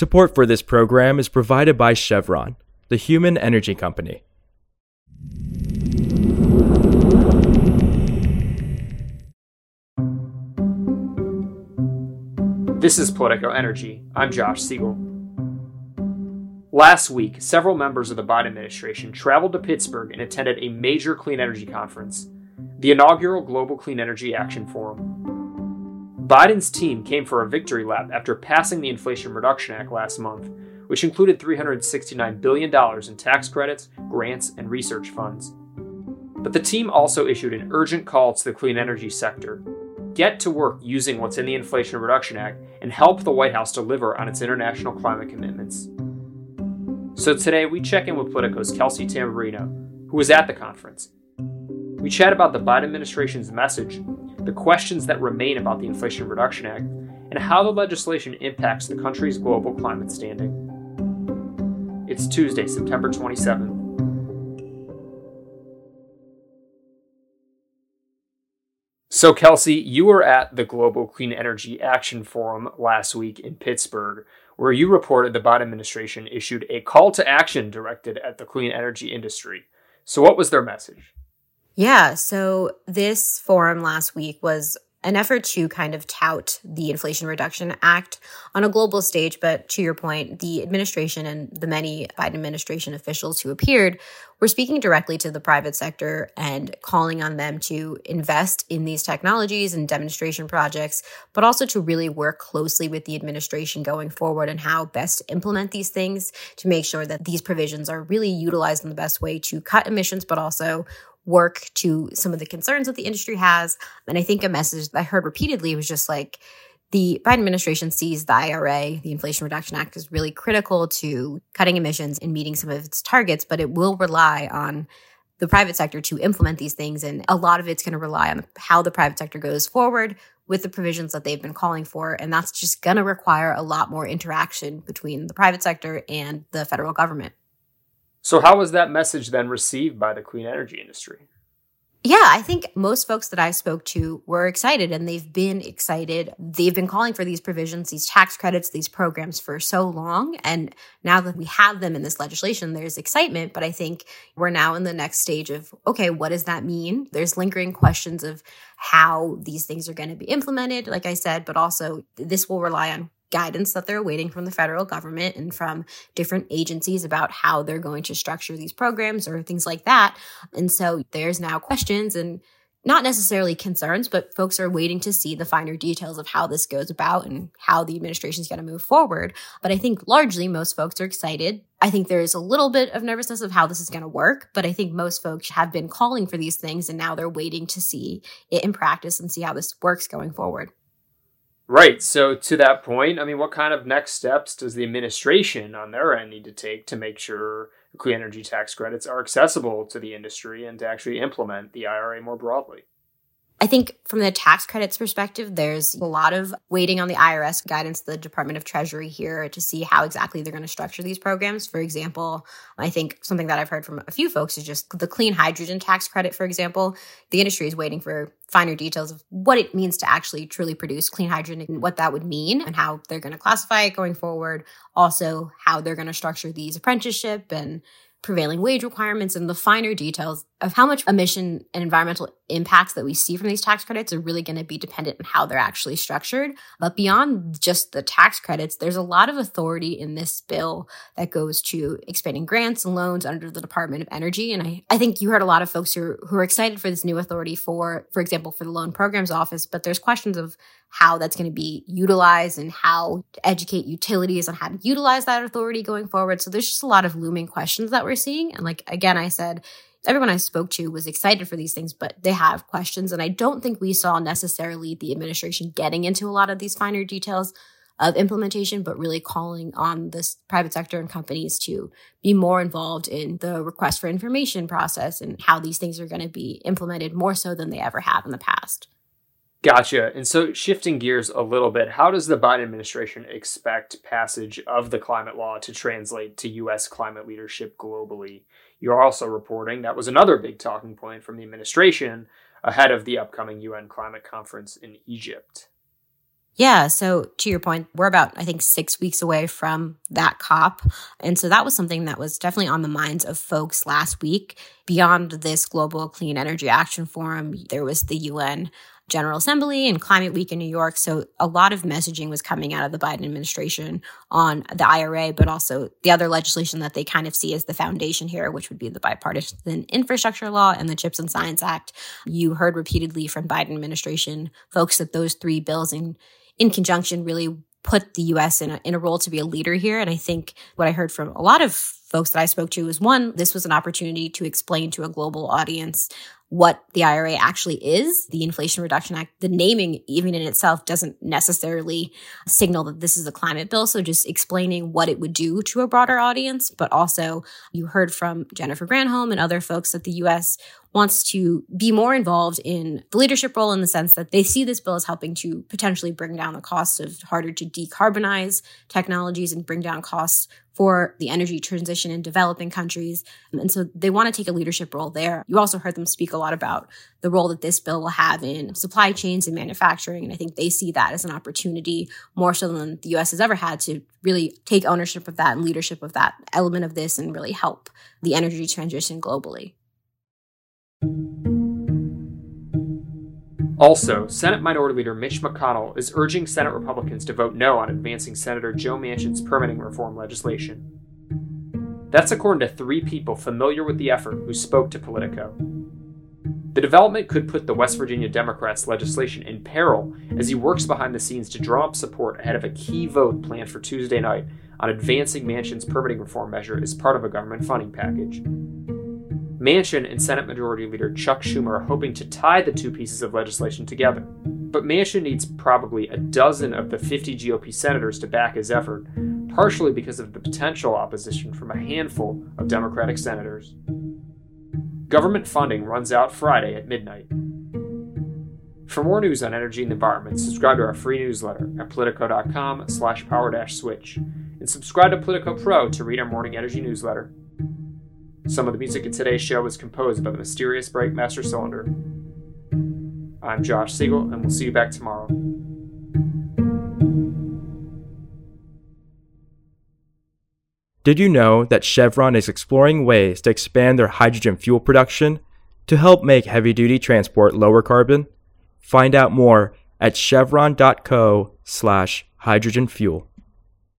Support for this program is provided by Chevron, the human energy company. This is Politico Energy. I'm Josh Siegel. Last week, several members of the Biden administration traveled to Pittsburgh and attended a major clean energy conference, the inaugural Global Clean Energy Action Forum. Biden's team came for a victory lap after passing the Inflation Reduction Act last month, which included $369 billion in tax credits, grants, and research funds. But the team also issued an urgent call to the clean energy sector. Get to work using what's in the Inflation Reduction Act and help the White House deliver on its international climate commitments. So today we check in with Politico's Kelsey Tamborrino, who was at the conference. We chat about the Biden administration's message, the questions that remain about the Inflation Reduction Act, and how the legislation impacts the country's global climate standing. It's Tuesday, September 27th. So Kelsey, you were at the Global Clean Energy Action Forum last week in Pittsburgh, where you reported the Biden administration issued a call to action directed at the clean energy industry. So what was their message? Yeah, so this forum last week was an effort to kind of tout the Inflation Reduction Act on a global stage. But to your point, the administration and the many Biden administration officials who appeared were speaking directly to the private sector and calling on them to invest in these technologies and demonstration projects, but also to really work closely with the administration going forward and how best to implement these things to make sure that these provisions are really utilized in the best way to cut emissions, but also work to some of the concerns that the industry has. And I think a message that I heard repeatedly was just like, the Biden administration sees the IRA, the Inflation Reduction Act, is really critical to cutting emissions and meeting some of its targets, but it will rely on the private sector to implement these things. And a lot of it's going to rely on how the private sector goes forward with the provisions that they've been calling for. And that's just going to require a lot more interaction between the private sector and the federal government. So how was that message then received by the clean energy industry? Yeah, I think most folks that I spoke to were excited, and they've been excited. They've been calling for these provisions, these tax credits, these programs for so long. And now that we have them in this legislation, there's excitement. But I think we're now in the next stage of, okay, what does that mean? There's lingering questions of how these things are going to be implemented, like I said, but also this will rely on guidance that they're waiting from the federal government and from different agencies about how they're going to structure these programs or things like that. And so there's now questions and not necessarily concerns, but folks are waiting to see the finer details of how this goes about and how the administration is going to move forward. But I think largely most folks are excited. I think there is a little bit of nervousness of how this is going to work, but I think most folks have been calling for these things and now they're waiting to see it in practice and see how this works going forward. Right. So to that point, I mean, what kind of next steps does the administration on their end need to take to make sure clean energy tax credits are accessible to the industry and to actually implement the IRA more broadly? I think from the tax credits perspective, there's a lot of waiting on the IRS guidance, the Department of Treasury here to see how exactly they're going to structure these programs. For example, I think something that I've heard from a few folks is just the clean hydrogen tax credit, for example. The industry is waiting for finer details of what it means to actually truly produce clean hydrogen and what that would mean and how they're going to classify it going forward. Also, how they're going to structure these apprenticeship and prevailing wage requirements and the finer details of how much emission and environmental impacts that we see from these tax credits are really going to be dependent on how they're actually structured. But beyond just the tax credits, there's a lot of authority in this bill that goes to expanding grants and loans under the Department of Energy. And I think you heard a lot of folks who are excited for this new authority for example, for the Loan Programs Office, but there's questions of how that's going to be utilized and how to educate utilities on how to utilize that authority going forward. So there's just a lot of looming questions that we're seeing. And like, again, I said, everyone I spoke to was excited for these things, but they have questions. And I don't think we saw necessarily the administration getting into a lot of these finer details of implementation, but really calling on the private sector and companies to be more involved in the request for information process and how these things are going to be implemented more so than they ever have in the past. Gotcha. And so shifting gears a little bit, how does the Biden administration expect passage of the climate law to translate to U.S. climate leadership globally? You're also reporting that was another big talking point from the administration ahead of the upcoming UN climate conference in Egypt. Yeah. So to your point, we're about, I think, 6 weeks away from that COP. And so that was something that was definitely on the minds of folks last week. Beyond this Global Clean Energy Action Forum, there was the UN General Assembly and Climate Week in New York. So a lot of messaging was coming out of the Biden administration on the IRA, but also the other legislation that they kind of see as the foundation here, which would be the bipartisan infrastructure law and the Chips and Science Act. You heard repeatedly from Biden administration folks that those three bills in conjunction really put the U.S. in a role to be a leader here. And I think what I heard from a lot of folks that I spoke to was, one, this was an opportunity to explain to a global audience what the IRA actually is. The Inflation Reduction Act, the naming even in itself doesn't necessarily signal that this is a climate bill. So just explaining what it would do to a broader audience. But also you heard from Jennifer Granholm and other folks that the U.S. wants to be more involved in the leadership role, in the sense that they see this bill as helping to potentially bring down the cost of harder to decarbonize technologies and bring down costs for the energy transition in developing countries. And so they want to take a leadership role there. You also heard them speak a lot about the role that this bill will have in supply chains and manufacturing. And I think they see that as an opportunity more so than the U.S. has ever had to really take ownership of that and leadership of that element of this and really help the energy transition globally. Also, Senate Minority Leader Mitch McConnell is urging Senate Republicans to vote no on advancing Senator Joe Manchin's permitting reform legislation. That's according to three people familiar with the effort who spoke to Politico. The development could put the West Virginia Democrats' legislation in peril as he works behind the scenes to draw up support ahead of a key vote planned for Tuesday night on advancing Manchin's permitting reform measure as part of a government funding package. Manchin and Senate Majority Leader Chuck Schumer are hoping to tie the two pieces of legislation together. But Manchin needs probably a dozen of the 50 GOP senators to back his effort, partially because of the potential opposition from a handful of Democratic senators. Government funding runs out Friday at midnight. For more news on energy and the environment, subscribe to our free newsletter at politico.com/power-switch, and subscribe to Politico Pro to read our morning energy newsletter. Some of the music in today's show was composed by the mysterious Breakmaster Cylinder. I'm Josh Siegel, and we'll see you back tomorrow. Did you know that Chevron is exploring ways to expand their hydrogen fuel production to help make heavy-duty transport lower carbon? Find out more at chevron.co/hydrogenfuel.